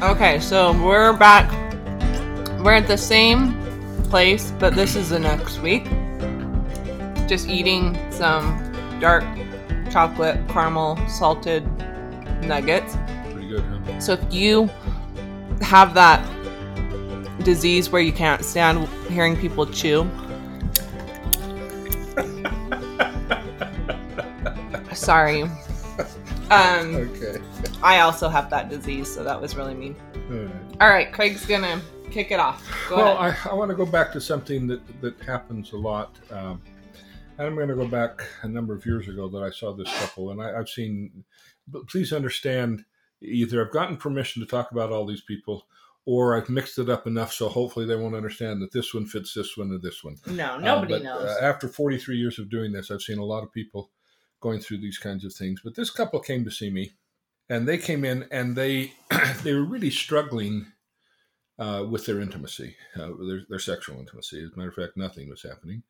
Okay, so we're back. We're at the same place, but this is the next week. Just eating some dark chocolate caramel salted nuggets. Pretty good, huh? So if you have that disease where you can't stand hearing people chew. Sorry. Okay. I also have that disease, so that was really mean. All right, Craig's gonna kick it off. Go ahead. I want to go back to something that happens a lot. And I'm going to go back a number of years ago that I saw this couple, and I've seen, but please understand, either I've gotten permission to talk about all these people, or I've mixed it up enough so hopefully they won't understand that this one fits this one and this one. No, nobody knows. After 43 years of doing this, I've seen a lot of people going through these kinds of things. But this couple came to see me, and they came in, and they were really struggling with their intimacy, their sexual intimacy. As a matter of fact, nothing was happening.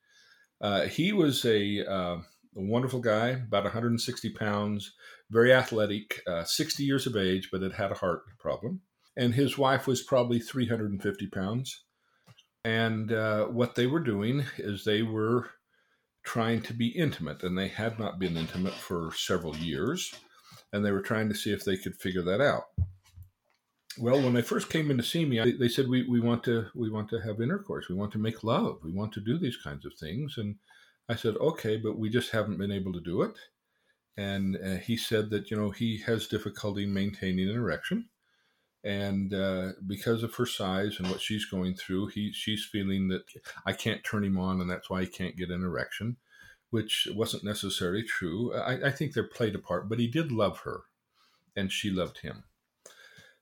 He was a wonderful guy, about 160 pounds, very athletic, 60 years of age, but had a heart problem. And his wife was probably 350 pounds. And what they were doing is they were trying to be intimate, and they had not been intimate for several years. And they were trying to see if they could figure that out. Well, when they first came in to see me, they said, we want to have intercourse. We want to make love. We want to do these kinds of things. And I said, okay, but we just haven't been able to do it. And he said that, he has difficulty maintaining an erection. And because of her size and what she's going through, she's feeling that I can't turn him on, and that's why he can't get an erection, which wasn't necessarily true. I think they're played apart, but he did love her, and she loved him.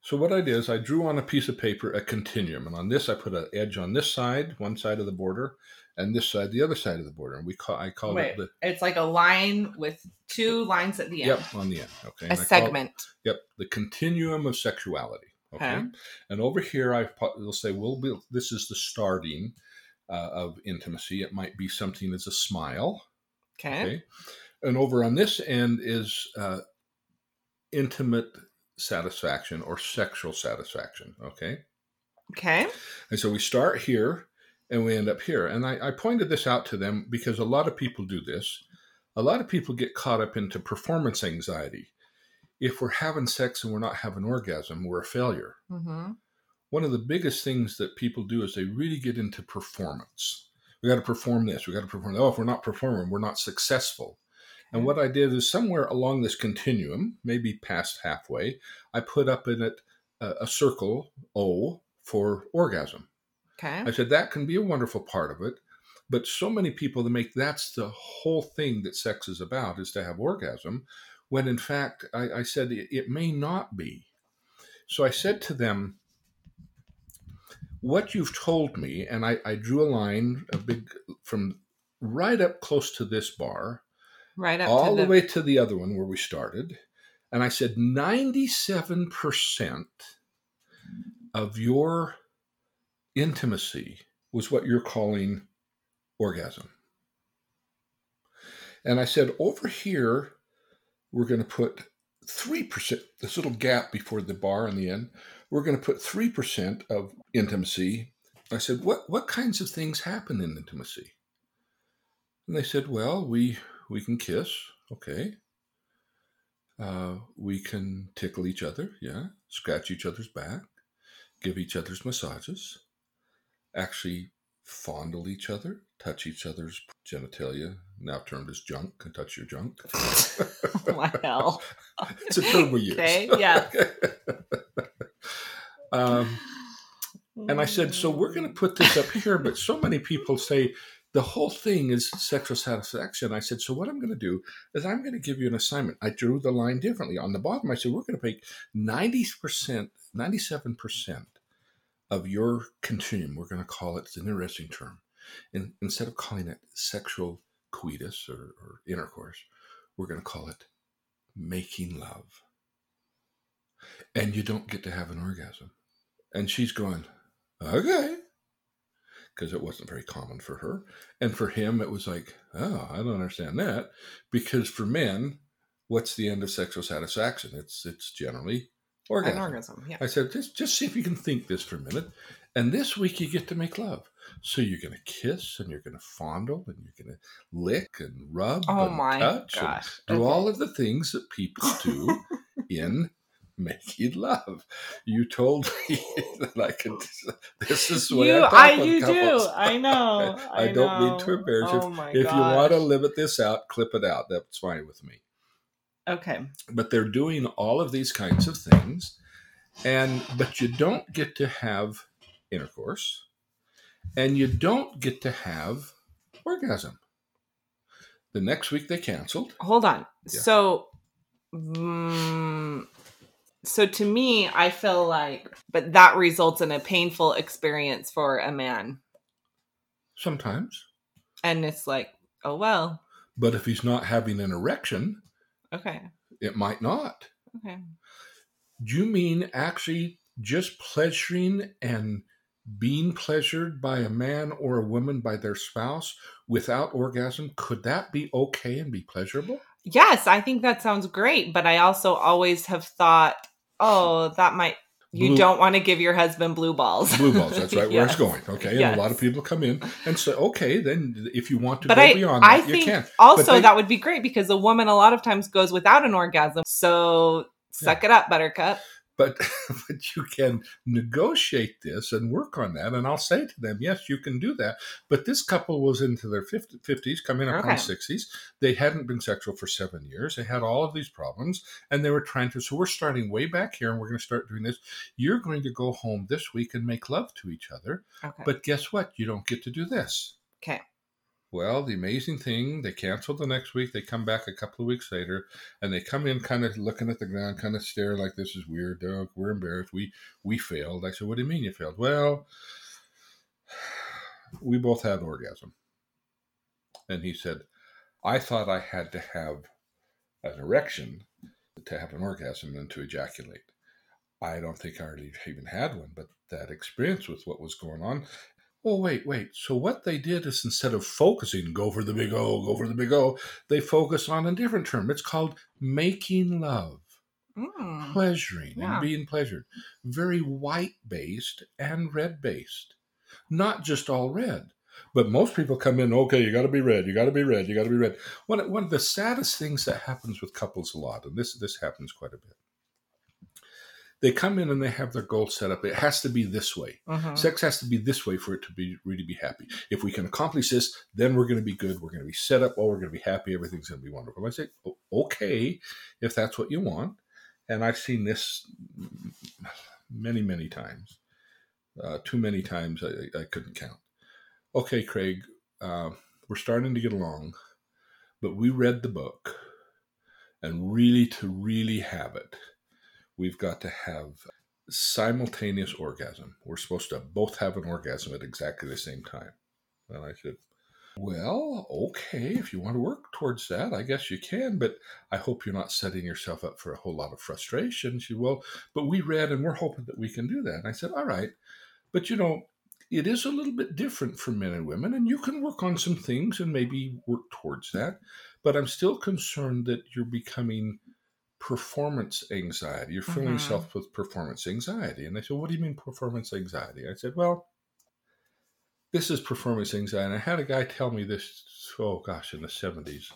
So what I did is I drew on a piece of paper a continuum, and on this I put an edge on this side, one side of the border, and this side, the other side of the border. And I called it it's like a line with two lines at the end. Yep, on the end. Okay. A segment. The continuum of sexuality. Okay. Huh? And over here they'll say, this is the starting of intimacy. It might be something as a smile. Okay. And over on this end is intimate satisfaction or sexual satisfaction. Okay. And so we start here and we end up here. And I pointed this out to them because a lot of people do this. A lot of people get caught up into performance anxiety. If we're having sex and we're not having orgasm, we're a failure. Mm-hmm. One of the biggest things that people do is they really get into performance. We got to perform this. We got to perform. Oh, if we're not performing, we're not successful. And what I did is somewhere along this continuum, maybe past halfway, I put up in it a circle, O, for orgasm. Okay. I said, that can be a wonderful part of it. But so many people that's the whole thing that sex is about, is to have orgasm. When in fact, I said, it may not be. So I said to them, what you've told me, and I drew a line, from right up close to this bar, right up all the way to the other one where we started. And I said, 97% of your intimacy was what you're calling orgasm. And I said, over here, we're going to put 3%, this little gap before the bar in the end, we're going to put 3% of intimacy. I said, what kinds of things happen in intimacy? And they said, well, we can kiss, okay. We can tickle each other, yeah. Scratch each other's back. Give each other's massages. Actually fondle each other. Touch each other's genitalia, now termed as junk. Can touch your junk. Wow. It's a term we use. Okay, yeah. And I said, so we're going to put this up here, but so many people say, the whole thing is sexual satisfaction. I said, so what I'm going to do is I'm going to give you an assignment. I drew the line differently. On the bottom, I said, we're going to pick 97% of your continuum. We're going to call it, it's an interesting term. And instead of calling it sexual coitus or intercourse, we're going to call it making love. And you don't get to have an orgasm. And she's going, okay. Because it wasn't very common for her. And for him, it was like, oh, I don't understand that. Because for men, what's the end of sexual satisfaction? It's generally Orgasm. An orgasm, yeah. I said, just see if you can think this for a minute. And this week you get to make love. So you're going to kiss and you're going to fondle and you're going to lick and rub and touch gosh. And do all of the things that people do in making love. You told me that I could. This is what I talk about you couples. Do. I know. I don't mean to embarrass you. If you want to limit this out, clip it out. That's fine with me. Okay. But they're doing all of these kinds of things, but you don't get to have intercourse, and you don't get to have orgasm. The next week they canceled. Hold on. Yeah. So to me, I feel like, but that results in a painful experience for a man. Sometimes. And it's like, oh, well. But if he's not having an erection, okay, it might not. Okay. Do you mean actually just pleasuring and being pleasured by a man or a woman by their spouse without orgasm, could that be okay and be pleasurable? Yes, I think that sounds great. But I also always have thought, you don't want to give your husband blue balls. Blue balls, that's right, yes. Where it's going. Okay, and yes. A lot of people come in and say, okay, then if you want to beyond that, you can. That would be great because a woman a lot of times goes without an orgasm. So suck it up, buttercup. But you can negotiate this and work on that. And I'll say to them, yes, you can do that. But this couple was into their 50s, coming up on 60s. They hadn't been sexual for 7 years. They had all of these problems. And they were trying to. So we're starting way back here and we're going to start doing this. You're going to go home this week and make love to each other. Okay. But guess what? You don't get to do this. Okay. Well, the amazing thing, they canceled the next week. They come back a couple of weeks later, and they come in kind of looking at the ground, kind of staring like, this is weird, dog. We're embarrassed. We failed. I said, what do you mean you failed? Well, we both had orgasm. And he said, I thought I had to have an erection to have an orgasm and to ejaculate. I don't think I already even had one, but that experience with what was going on. Oh, wait. So what they did is instead of focusing, go for the big O, they focus on a different term. It's called making love, pleasuring and being pleasured. Very white-based and red-based. Not just all red, but most people come in, okay, you got to be red, you got to be red. One of the saddest things that happens with couples a lot, and this happens quite a bit. They come in and they have their goal set up. It has to be this way. Mm-hmm. Sex has to be this way for it to be really be happy. If we can accomplish this, then we're going to be good. We're going to be set up. We're going to be happy. Everything's going to be wonderful. I say, okay, if that's what you want. And I've seen this many, many times. Too many times I couldn't count. Okay, Craig, we're starting to get along, but we read the book. And really, to really have it, we've got to have simultaneous orgasm. We're supposed to both have an orgasm at exactly the same time. And I said, well, okay, if you want to work towards that, I guess you can, but I hope you're not setting yourself up for a whole lot of frustration. She said, well, but we read and we're hoping that we can do that. And I said, all right, but you know, it is a little bit different for men and women, and you can work on some things and maybe work towards that. But I'm still concerned that you're becoming performance anxiety. You're filling yourself with performance anxiety. And they said, what do you mean performance anxiety? I said, well, this is performance anxiety. And I had a guy tell me this, in the 70s.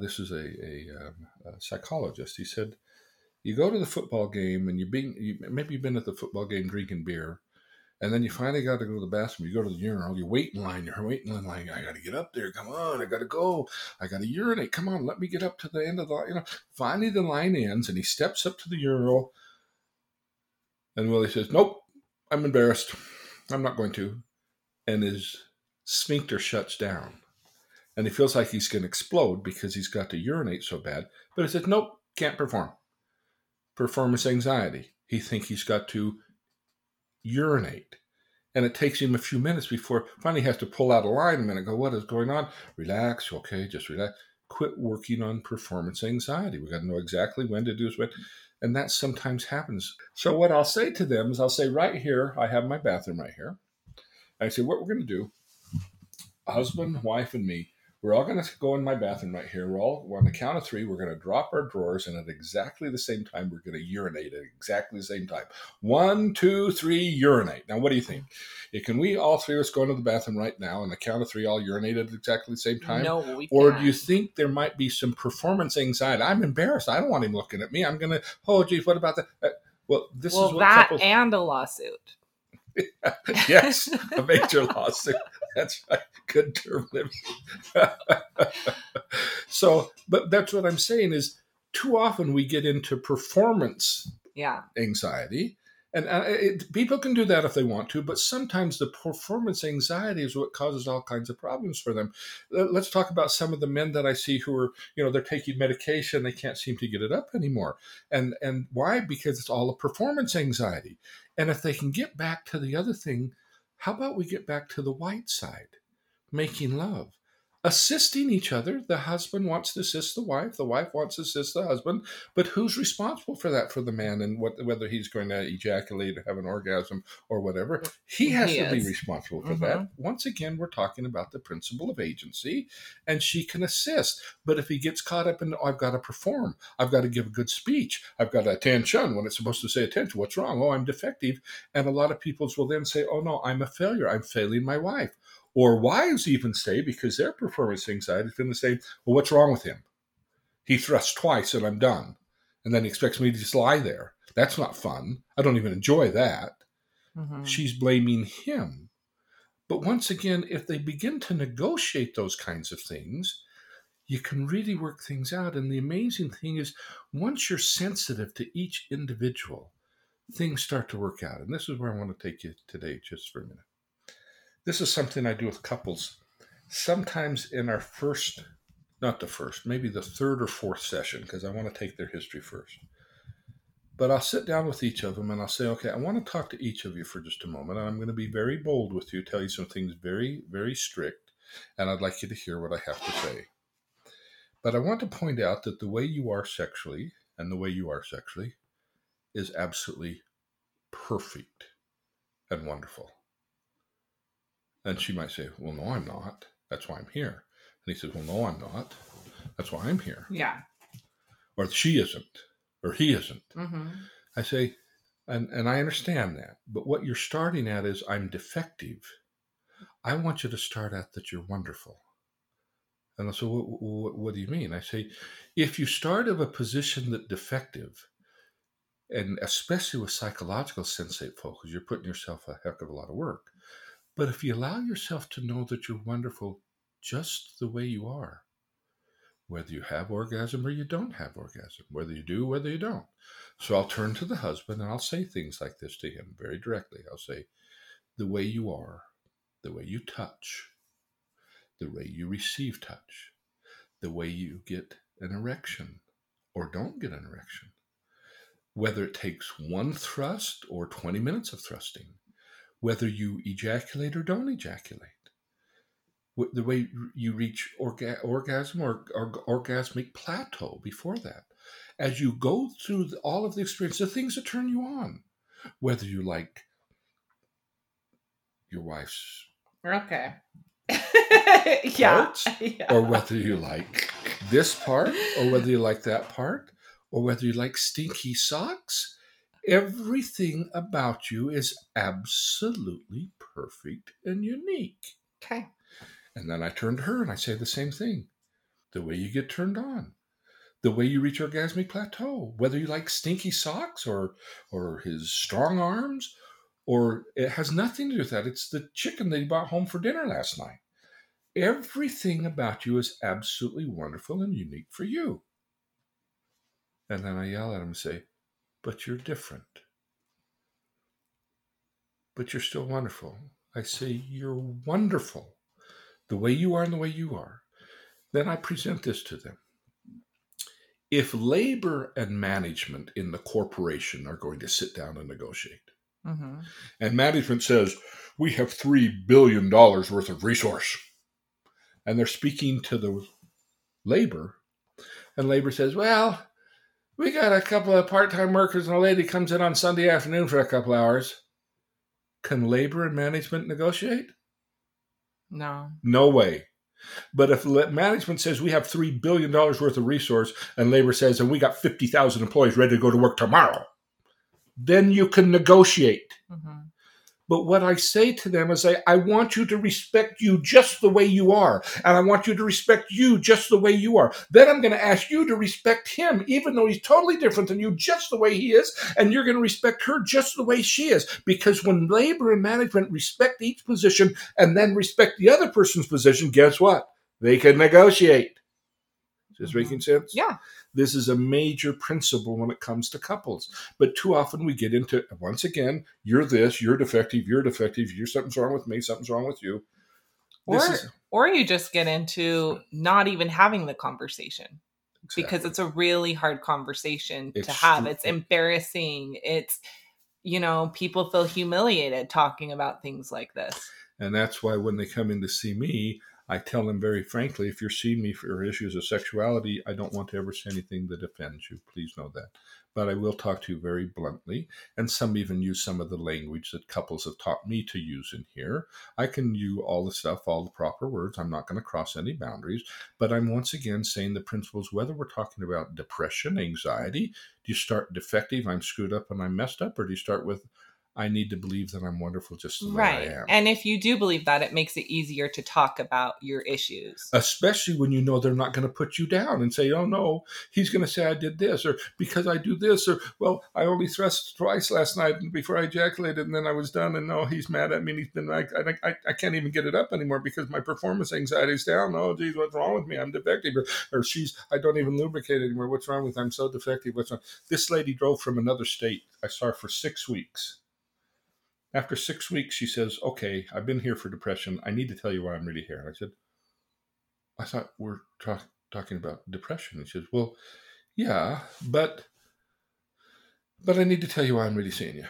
This is a psychologist. He said, you go to the football game and maybe you've been at the football game drinking beer. And then you finally got to go to the bathroom. You go to the urinal. You wait in line. You're waiting in line. I got to get up there. Come on. I got to go. I got to urinate. Come on. Let me get up to the end of the line. You know, finally the line ends, and he steps up to the urinal. And Willie says, nope, I'm embarrassed. I'm not going to. And his sphincter shuts down. And he feels like he's going to explode because he's got to urinate so bad. But he says, nope, can't perform. Performance anxiety. He thinks he's got to urinate, and it takes him a few minutes before finally has to pull out a line a minute and go, what is going on? Relax. Okay, just relax. Quit working on performance anxiety. We got to know exactly when to do this, and that sometimes happens. So what I'll say to them is, I'll say, right here, I have my bathroom right here. I say, what we're going to do, husband, wife, and me, We're all going to go in my bathroom right here. We're all on the count of three. We're going to drop our drawers, and at exactly the same time, we're going to urinate at exactly the same time. 1, 2, 3, urinate. Now, what do you think? Can we all three of us go into the bathroom right now, and the count of three all urinate at exactly the same time? No, we can't. Or do you think there might be some performance anxiety? I'm embarrassed. I don't want him looking at me. I'm going to, oh, geez, what about that? Well, is what couples... and a lawsuit. Yes, a major lawsuit. That's right. Good term living. So, but that's what I'm saying is too often we get into performance anxiety. And people can do that if they want to, but sometimes the performance anxiety is what causes all kinds of problems for them. Let's talk about some of the men that I see who are, you know, they're taking medication. They can't seem to get it up anymore. And why? Because it's all a performance anxiety. And if they can get back to the other thing, how about we get back to the white side, making love, assisting each other. The husband wants to assist the wife wants to assist the husband, but who's responsible for that for the man and whether he's going to ejaculate or have an orgasm or whatever? He has to be responsible for that. Once again, we're talking about the principle of agency, and she can assist. But if he gets caught up in, oh, I've got to perform, I've got to give a good speech, I've got to attention when it's supposed to say attention, what's wrong? Oh, I'm defective. And a lot of people will then say, oh no, I'm a failure. I'm failing my wife. Or wives even say, because their performance anxiety is going to say, well, what's wrong with him? He thrusts twice and I'm done. And then he expects me to just lie there. That's not fun. I don't even enjoy that. Mm-hmm. She's blaming him. But once again, if they begin to negotiate those kinds of things, you can really work things out. And the amazing thing is, once you're sensitive to each individual, things start to work out. And this is where I want to take you today just for a minute. This is something I do with couples. Sometimes in our first, not the first, maybe the third or fourth session, because I want to take their history first. But I'll sit down with each of them and I'll say, okay, I want to talk to each of you for just a moment. And I'm going to be very bold with you, tell you some things very, very strict. And I'd like you to hear what I have to say. But I want to point out that the way you are sexually and the way you are sexually is absolutely perfect and wonderful. And she might say, well, no, I'm not. That's why I'm here. And he says, well, no, I'm not. That's why I'm here. Yeah. Or she isn't. Or he isn't. Mm-hmm. I say, and I understand that. But what you're starting at is I'm defective. I want you to start at that you're wonderful. And I say, what do you mean? I say, if you start of a position that defective, and especially with psychological sensate focus, you're putting yourself a heck of a lot of work. But if you allow yourself to know that you're wonderful just the way you are, whether you have orgasm or you don't have orgasm, whether you do, whether you don't. So I'll turn to the husband and I'll say things like this to him very directly. I'll say, the way you are, the way you touch, the way you receive touch, the way you get an erection or don't get an erection, whether it takes one thrust or 20 minutes of thrusting, whether you ejaculate or don't ejaculate, the way you reach orgasm or orgasmic plateau before that, as you go through all of the experience, the things that turn you on, whether you like your wife's parts, or whether you like this part, or whether you like that part, or whether you like stinky socks. Everything about you is absolutely perfect and unique. Okay. And then I turn to her and I say the same thing. The way you get turned on, the way you reach orgasmic plateau, whether you like stinky socks or his strong arms, or it has nothing to do with that. It's the chicken that he brought home for dinner last night. Everything about you is absolutely wonderful and unique for you. And then I yell at him and say, but you're different. But you're still wonderful. I say, you're wonderful. The way you are and the way you are. Then I present this to them. If labor and management in the corporation are going to sit down and negotiate, and management says, we have $3 billion worth of resource, and they're speaking to the labor, and labor says, well, we got a couple of part-time workers and a lady comes in on Sunday afternoon for a couple hours. Can labor and management negotiate? No. No way. But if management says we have $3 billion worth of resource and labor says, and we got 50,000 employees ready to go to work tomorrow, then you can negotiate. Mm-hmm. But what I say to them is I want you to respect you just the way you are. And I want you to respect you just the way you are. Then I'm going to ask you to respect him, even though he's totally different than you, just the way he is. And you're going to respect her just the way she is. Because when labor and management respect each position and then respect the other person's position, guess what? They can negotiate. Is this making sense? Yeah. This is a major principle when it comes to couples. But too often we get into, once again, you're this, you're defective, you're something's wrong with me, something's wrong with you. Or you just get into not even having the conversation. Exactly. Because it's a really hard conversation to have. It's embarrassing. It's, people feel humiliated talking about things like this. And that's why when they come in to see me, I tell them very frankly, if you're seeing me for issues of sexuality, I don't want to ever say anything that offends you. Please know that. But I will talk to you very bluntly. And some even use some of the language that couples have taught me to use in here. I can use all the stuff, all the proper words. I'm not going to cross any boundaries. But I'm once again saying the principles, whether we're talking about depression, anxiety, do you start defective, I'm screwed up and I'm messed up? Or do you start with, I need to believe that I'm wonderful just the way I am. And if you do believe that, it makes it easier to talk about your issues. Especially when you know they're not going to put you down and say, oh, no, he's going to say I did this, or because I do this, or, well, I only thrust twice last night before I ejaculated, and then I was done, and no, he's mad at me. And he's been like, I can't even get it up anymore because my performance anxiety is down. Oh, geez, what's wrong with me? I'm defective. Or she's, I don't even lubricate anymore. What's wrong with me? I'm so defective. What's wrong? This lady drove from another state. I saw her for 6 weeks. After 6 weeks, she says, okay, I've been here for depression. I need to tell you why I'm really here. And I said, I thought we're talking about depression. And she says, well, yeah, but I need to tell you why I'm really seeing you.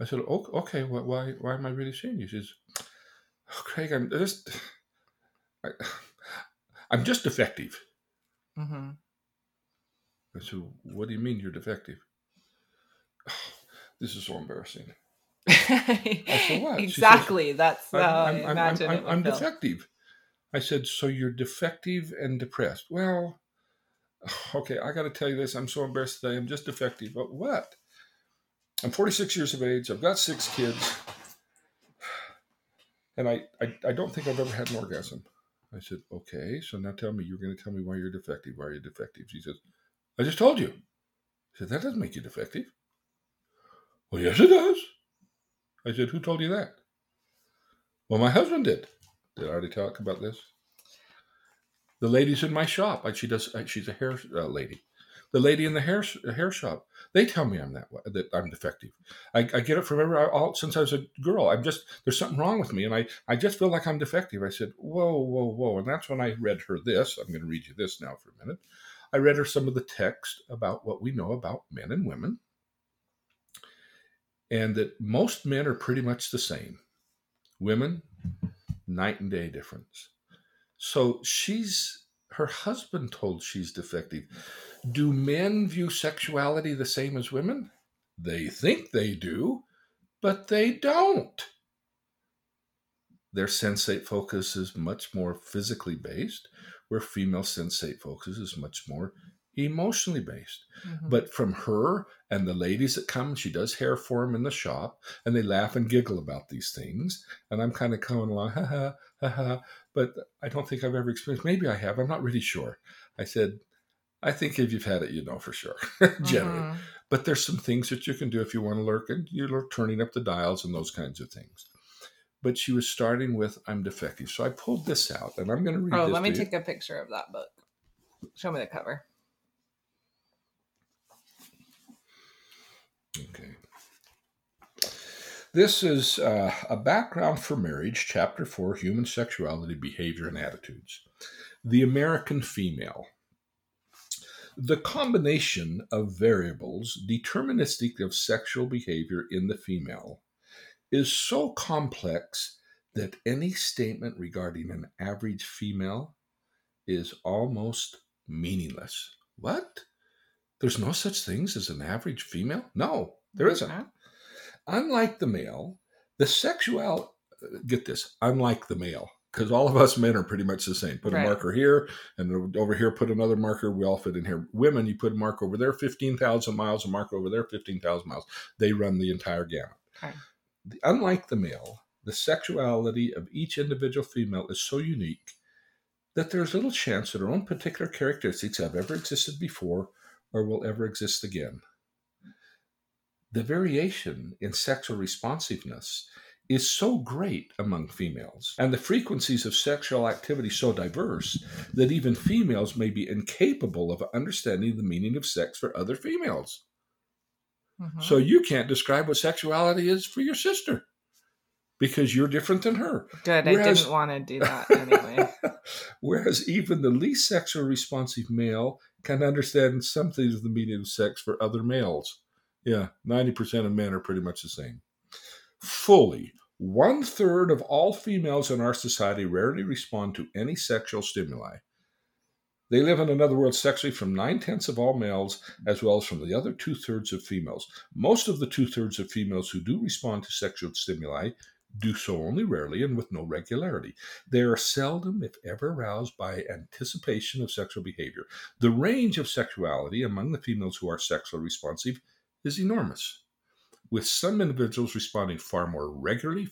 I said, oh, okay, why am I really seeing you? She says, oh, Craig, I'm just defective. Mm-hmm. I said, what do you mean you're defective? Oh, this is so embarrassing. I said, what? Exactly. Says, that's how I imagine it. I'm defective. I said, so you're defective and depressed. Well, okay, I got to tell you this. I'm so embarrassed today. I'm just defective. But what? I'm 46 years of age. I've got 6 kids. And I don't think I've ever had an orgasm. I said, okay, so now tell me. You're going to tell me why you're defective. Why are you defective? She says, I just told you. I said, that doesn't make you defective. Well, yes, it does. I said, who told you that? Well, my husband did. Did I already talk about this? The lady's in my shop. She's a hair lady. The lady in the hair shop. They tell me I'm that I'm defective. I get it from since I was a girl. I'm just, there's something wrong with me. And I just feel like I'm defective. I said, whoa. And that's when I read her this. I'm going to read you this now for a minute. I read her some of the text about what we know about men and women. And that most men are pretty much the same. Women, night and day difference. So her husband told she's defective. Do men view sexuality the same as women? They think they do, but they don't. Their sensate focus is much more physically based, where female sensate focus is much more emotionally based. Mm-hmm. But from her and the ladies that come, she does hair for them in the shop, and they laugh and giggle about these things. And I'm kind of coming along, ha ha, ha ha. But I don't think I've ever experienced. Maybe I have. I'm not really sure. I said, I think if you've had it, you know for sure, generally. Mm-hmm. But there's some things that you can do if you want to lurk, and you're turning up the dials and those kinds of things. But she was starting with, I'm defective. So I pulled this out, and I'm going to read this. Oh, let me take a picture of that book. Show me the cover. Okay. This is A Background for Marriage, Chapter 4, Human Sexuality, Behavior, and Attitudes. The American Female. The combination of variables deterministic of sexual behavior in the female is so complex that any statement regarding an average female is almost meaningless. What? There's no such things as an average female? No, there isn't. Unlike the male, the sexual... Get this. Unlike the male, because all of us men are pretty much the same. Put a marker here and over here, put another marker. We all fit in here. Women, you put a mark over there, 15,000 miles, a mark over there, 15,000 miles. They run the entire gamut. Right. Unlike the male, the sexuality of each individual female is so unique that there's little chance that her own particular characteristics have ever existed before or will ever exist again. The variation in sexual responsiveness is so great among females, and the frequencies of sexual activity so diverse that even females may be incapable of understanding the meaning of sex for other females. Mm-hmm. So you can't describe what sexuality is for your sister because you're different than her. Good, I didn't want to do that anyway. Whereas even the least sexually responsive male can understand something of the meaning of sex for other males. Yeah, 90% of men are pretty much the same. Fully 1/3 of all females in our society rarely respond to any sexual stimuli. They live in another world sexually from 9/10 of all males, as well as from the other 2/3 of females. Most of the 2/3 of females who do respond to sexual stimuli do so only rarely and with no regularity. They are seldom, if ever, aroused by anticipation of sexual behavior. The range of sexuality among the females who are sexually responsive is enormous, with some individuals responding far more regularly,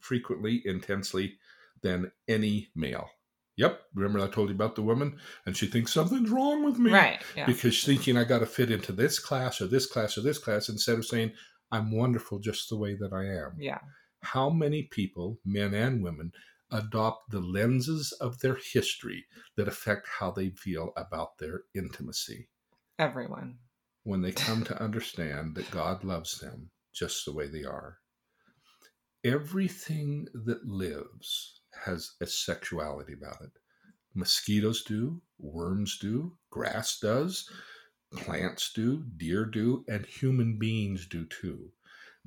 frequently, intensely than any male. Yep. Remember I told you about the woman and she thinks something's wrong with me. Right. Yeah. Because she's thinking I got to fit into this class or this class or this class instead of saying I'm wonderful just the way that I am. Yeah. How many people, men and women, adopt the lenses of their history that affect how they feel about their intimacy? Everyone. When they come to understand that God loves them just the way they are. Everything that lives has a sexuality about it. Mosquitoes do, worms do, grass does, plants do, deer do, and human beings do too.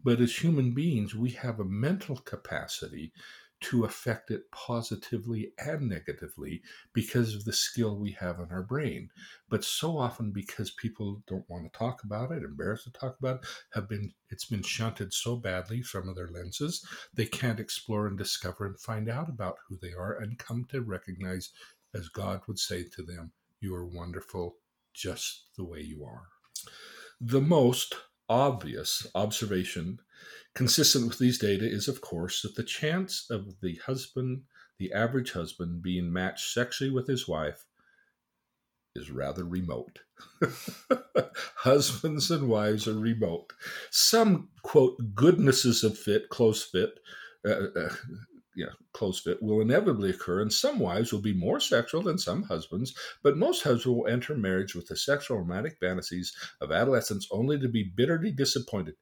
But as human beings, we have a mental capacity to affect it positively and negatively because of the skill we have in our brain. But so often because people don't want to talk about it, embarrassed to talk about it, it's been shunted so badly from their lenses, they can't explore and discover and find out about who they are and come to recognize, as God would say to them, you are wonderful just the way you are. The most obvious observation consistent with these data is, of course, that the chance of the average husband, being matched sexually with his wife is rather remote. Husbands and wives are remote. Some, quote, goodnesses of fit, close fit will inevitably occur, and some wives will be more sexual than some husbands, but most husbands will enter marriage with the sexual romantic fantasies of adolescence only to be bitterly disappointed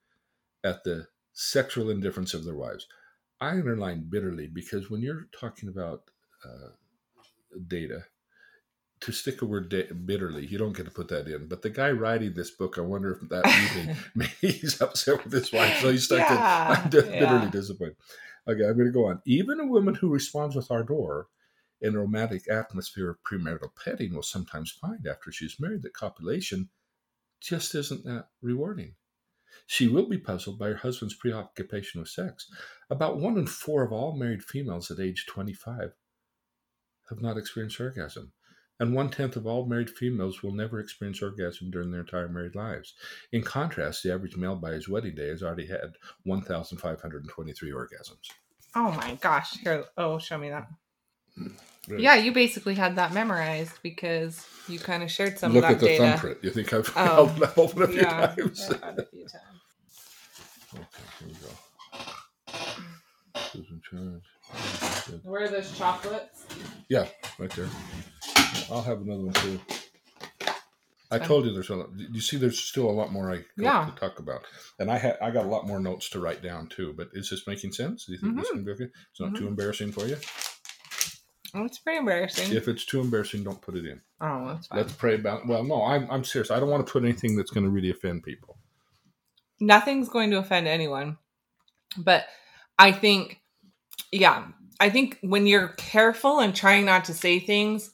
at the sexual indifference of their wives. I underline bitterly because when you're talking about data, to stick a word bitterly, you don't get to put that in. But the guy writing this book, I wonder if that evening, maybe he's upset with his wife, so he's stuck bitterly disappointed. Okay, I'm going to go on. Even a woman who responds with ardor in a romantic atmosphere of premarital petting will sometimes find after she's married that copulation just isn't that rewarding. She will be puzzled by her husband's preoccupation with sex. About 1 in 4 of all married females at age 25 have not experienced orgasm. And 1/10 of all married females will never experience orgasm during their entire married lives. In contrast, the average male by his wedding day has already had 1,523 orgasms. Oh my gosh. Here, show me that. Really? Yeah, you basically had that memorized because you kind of shared some of that data. Look at the thumbprint. You think I've opened a few times? Yeah, I've had a few times. Okay, here we go. Where are those chocolates? Yeah, right there. I'll have another one too. I told you there's a lot. You see, there's still a lot more to talk about, and I got a lot more notes to write down too. But is this making sense? Do you think this can be okay? It's not too embarrassing for you. Oh, it's pretty embarrassing. If it's too embarrassing, don't put it in. Oh, that's fine. Let's pray about. Well, no, I'm serious. I don't want to put anything that's going to really offend people. Nothing's going to offend anyone, but I think, when you're careful and trying not to say things,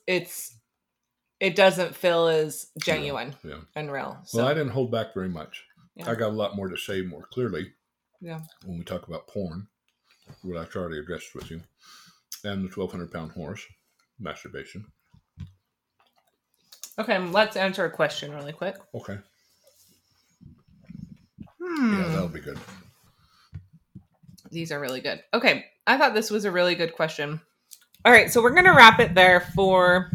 it doesn't feel as genuine and real. So. Well, I didn't hold back very much. Yeah. I got a lot more to say more clearly when we talk about porn, what I've already addressed with you. and the 1,200-pound horse, masturbation. Okay, let's answer a question really quick. Okay. Yeah, that'll be good. These are really good. Okay, I thought this was a really good question. All right, so we're going to wrap it there for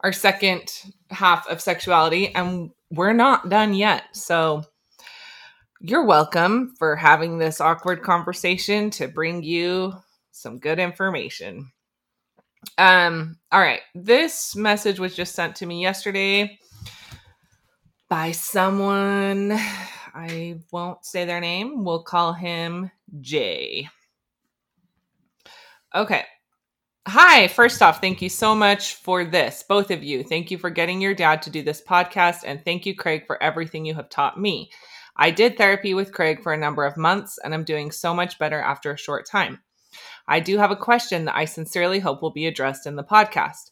our second half of sexuality, and we're not done yet. So you're welcome for having this awkward conversation to bring you some good information. All right, this message was just sent to me yesterday by someone. I won't say their name. We'll call him Jay. Okay. Hi, first off, thank you so much for this, both of you. Thank you for getting your dad to do this podcast, and thank you, Craig, for everything you have taught me. I did therapy with Craig for a number of months, and I'm doing so much better after a short time. I do have a question that I sincerely hope will be addressed in the podcast.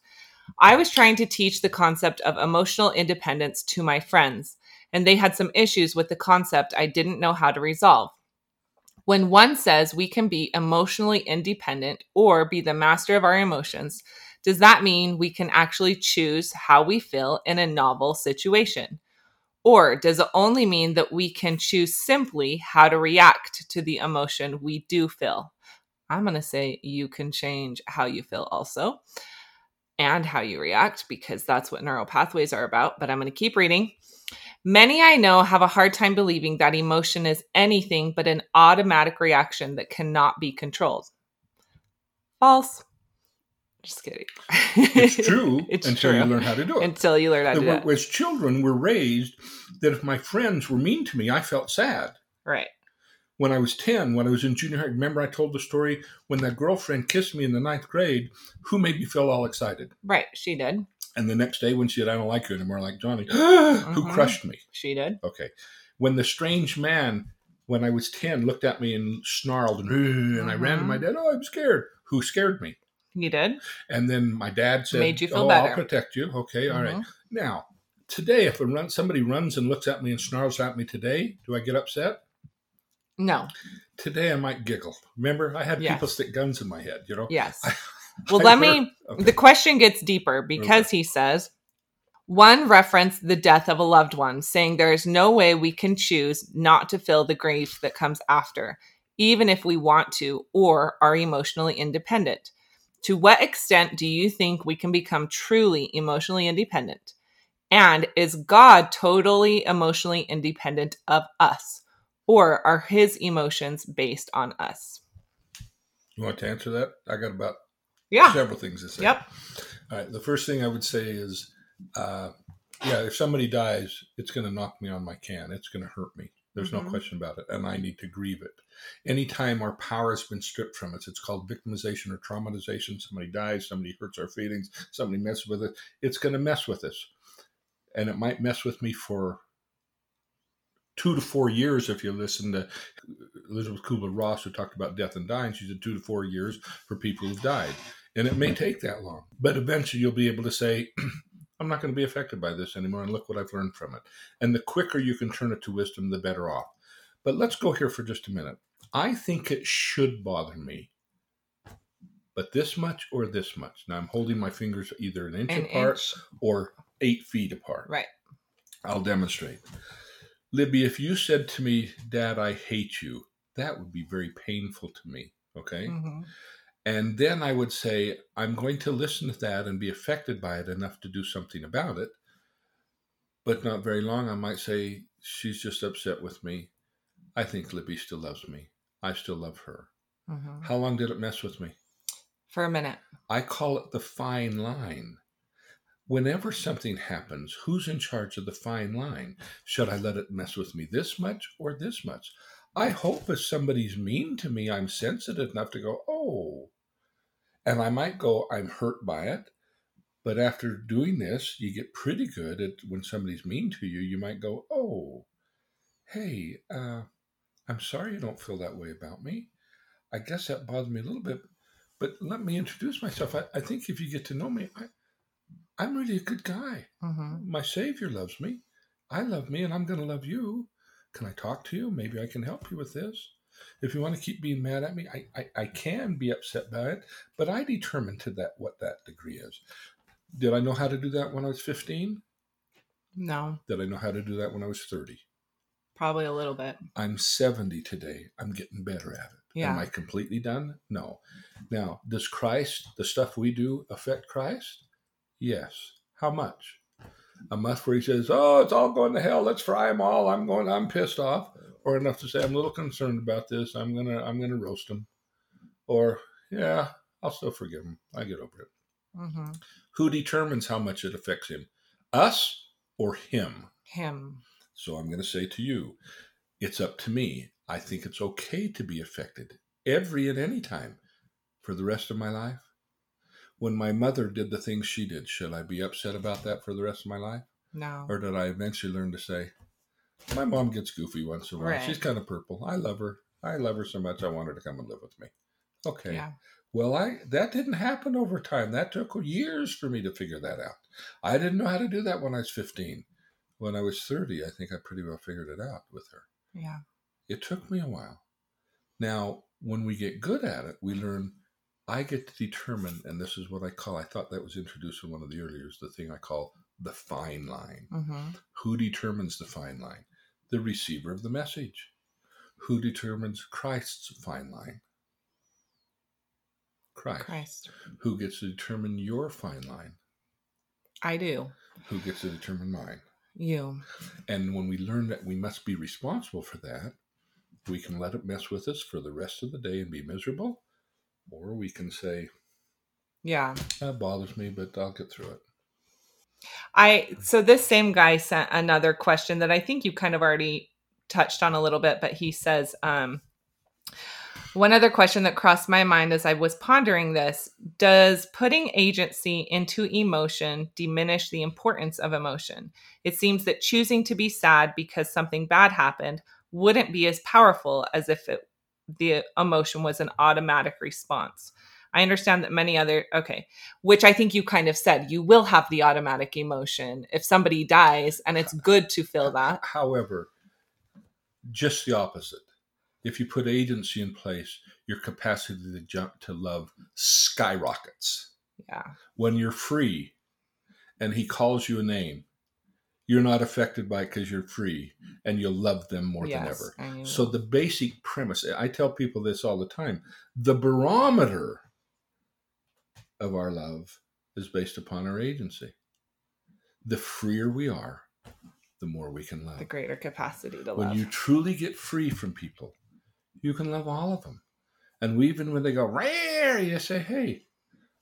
I was trying to teach the concept of emotional independence to my friends, and they had some issues with the concept I didn't know how to resolve. When one says we can be emotionally independent or be the master of our emotions, does that mean we can actually choose how we feel in a novel situation? Or does it only mean that we can choose simply how to react to the emotion we do feel? I'm going to say you can change how you feel also and how you react, because that's what neural pathways are about. But I'm going to keep reading. Many I know have a hard time believing that emotion is anything but an automatic reaction that cannot be controlled. False. Just kidding. It's true. It's true. You learn how to do it. Until you learn how to do it. As children, we're raised that if my friends were mean to me, I felt sad. Right. When I was 10, when I was in junior high, remember I told the story when that girlfriend kissed me in the 9th grade, who made me feel all excited? Right. She did. And the next day when she said, I don't like you anymore, like Johnny, who crushed me. She did. Okay. When the strange man, when I was 10, looked at me and snarled and I ran to my dad, oh, I'm scared. Who scared me? You did. And then my dad said, made you feel better. I'll protect you. Okay. All right. Now, today, if somebody runs and looks at me and snarls at me today, do I get upset? No. Today, I might giggle. Remember, I had people stick guns in my head, you know? Yes. The question gets deeper because he says, one referenced the death of a loved one, saying there is no way we can choose not to feel the grief that comes after, even if we want to or are emotionally independent. To what extent do you think we can become truly emotionally independent? And is God totally emotionally independent of us, or are his emotions based on us? You want to answer that? I got about... Yeah. Several things to say. Yep. All right. The first thing I would say is, if somebody dies, it's going to knock me on my can. It's going to hurt me. There's no question about it. And I need to grieve it. Anytime our power has been stripped from us, it's called victimization or traumatization. Somebody dies, somebody hurts our feelings, somebody messes with it. It's going to mess with us. And it might mess with me for 2 to 4 years, if you listen to Elizabeth Kubler-Ross, who talked about death and dying. She said 2 to 4 years for people who've died. And it may take that long. But eventually you'll be able to say, I'm not going to be affected by this anymore, and look what I've learned from it. And the quicker you can turn it to wisdom, the better off. But let's go here for just a minute. I think it should bother me. But this much or this much. Now, I'm holding my fingers either an inch apart or 8 feet apart. Right. I'll demonstrate. Libby, if you said to me, Dad, I hate you, that would be very painful to me, okay? Mm-hmm. And then I would say, I'm going to listen to that and be affected by it enough to do something about it. But not very long, I might say, she's just upset with me. I think Libby still loves me. I still love her. Mm-hmm. How long did it mess with me? For a minute. I call it the fine line. Whenever something happens, who's in charge of the fine line? Should I let it mess with me this much or this much? I hope if somebody's mean to me, I'm sensitive enough to go, oh. And I might go, I'm hurt by it. But after doing this, you get pretty good at when somebody's mean to you, you might go, oh, hey, I'm sorry you don't feel that way about me. I guess that bothered me a little bit. But let me introduce myself. I think if you get to know me, I'm really a good guy. Mm-hmm. My Savior loves me. I love me, and I'm going to love you. Can I talk to you? Maybe I can help you with this. If you want to keep being mad at me, I can be upset by it, but I determined to that what that degree is. Did I know how to do that when I was 15? No. Did I know how to do that when I was 30? Probably a little bit. I'm 70 today. I'm getting better at it. Yeah. Am I completely done? No. Now, does Christ, the stuff we do, affect Christ? Yes. How much? Enough where he says, oh, it's all going to hell. Let's fry them all. I'm pissed off. Or enough to say, I'm a little concerned about this. I'm going to roast them. Or, yeah, I'll still forgive them. I get over it. Mm-hmm. Who determines how much it affects him? Us or him? Him. So I'm going to say to you, it's up to me. I think it's okay to be affected every and any time for the rest of my life. When my mother did the things she did, should I be upset about that for the rest of my life? No. Or did I eventually learn to say, my mom gets goofy once in a while. Right. She's kind of purple. I love her. I love her so much I want her to come and live with me. Okay. Yeah. Well, that didn't happen over time. That took years for me to figure that out. I didn't know how to do that when I was 15. When I was 30, I think I pretty well figured it out with her. Yeah. It took me a while. Now, when we get good at it, we learn I get to determine, and this is what I thought that was introduced in one of the earlier, the thing I call the fine line. Mm-hmm. Who determines the fine line? The receiver of the message. Who determines Christ's fine line? Christ. Who gets to determine your fine line? I do. Who gets to determine mine? You. And when we learn that we must be responsible for that, we can let it mess with us for the rest of the day and be miserable. Or we can say, yeah, that bothers me, but I'll get through it. So this same guy sent another question that I think you kind of already touched on a little bit, but he says, one other question that crossed my mind as I was pondering this, does putting agency into emotion diminish the importance of emotion? It seems that choosing to be sad because something bad happened wouldn't be as powerful as if the emotion was an automatic response. I understand that which I think you kind of said, you will have the automatic emotion if somebody dies, and it's good to feel that. However, just the opposite. If you put agency in place, your capacity to jump to love skyrockets. Yeah. When you're free and he calls you a name, you're not affected by it because you're free and you'll love them more than ever. I mean, so the basic premise, I tell people this all the time, the barometer of our love is based upon our agency. The freer we are, the more we can love. The greater capacity to love. When you truly get free from people, you can love all of them. And even when they go, rare, you say, hey,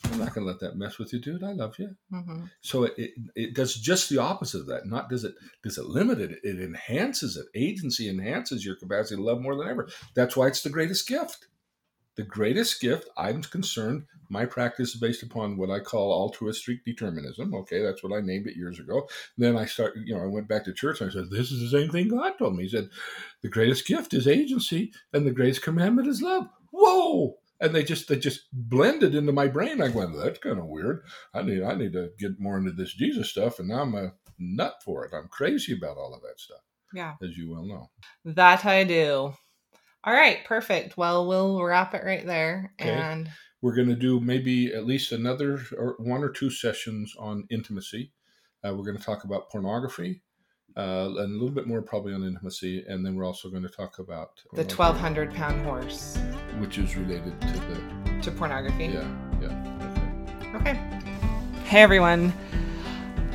I'm not going to let that mess with you, dude. I love you. Mm-hmm. So it does just the opposite of that. Not does it limit it. It enhances it. Agency enhances your capacity to love more than ever. That's why it's the greatest gift. The greatest gift, I'm concerned, my practice is based upon what I call altruistic determinism. Okay, that's what I named it years ago. Then I went back to church and I said, this is the same thing God told me. He said, the greatest gift is agency and the greatest commandment is love. Whoa! And they just blended into my brain. I went, that's kind of weird. I need to get more into this Jesus stuff, and now I'm a nut for it. I'm crazy about all of that stuff. Yeah, as you well know. That I do. All right, perfect. Well, we'll wrap it right there, okay. And we're going to do maybe at least another or one or two sessions on intimacy. We're going to talk about pornography. And a little bit more probably on intimacy, and then we're also going to talk about the 1,200-pound horse, which is related to pornography. Yeah. Okay. Hey everyone,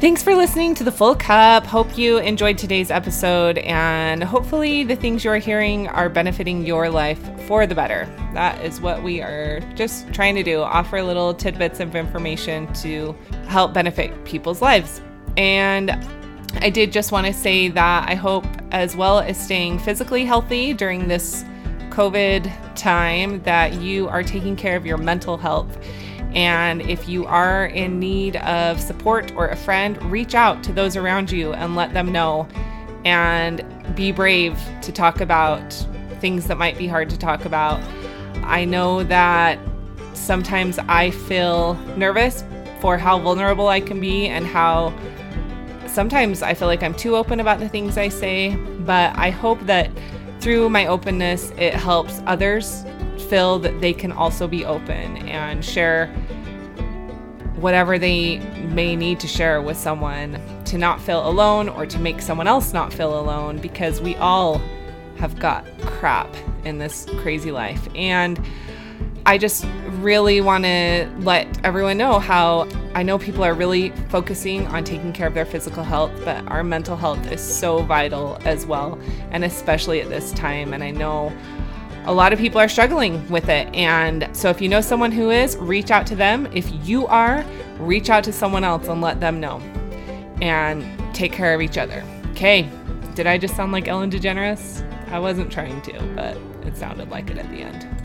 thanks for listening to The Full Cup. Hope you enjoyed today's episode, and hopefully the things you're hearing are benefiting your life for the better. That is what we are just trying to do, offer little tidbits of information to help benefit people's lives. And I did just want to say that I hope, as well as staying physically healthy during this COVID time, that you are taking care of your mental health. And if you are in need of support or a friend, reach out to those around you and let them know, and be brave to talk about things that might be hard to talk about. I know that sometimes I feel nervous for how vulnerable I can be, and how sometimes I feel like I'm too open about the things I say, but I hope that Through my openness, it helps others feel that they can also be open and share whatever they may need to share with someone, to not feel alone or to make someone else not feel alone, because we all have got crap in this crazy life. And I just really want to let everyone know how I know people are really focusing on taking care of their physical health, but our mental health is so vital as well, and especially at this time. And I know a lot of people are struggling with it. And so if you know someone who is, reach out to them. If you are, reach out to someone else and let them know. And take care of each other. Okay, did I just sound like Ellen DeGeneres? I wasn't trying to, but it sounded like it at the end.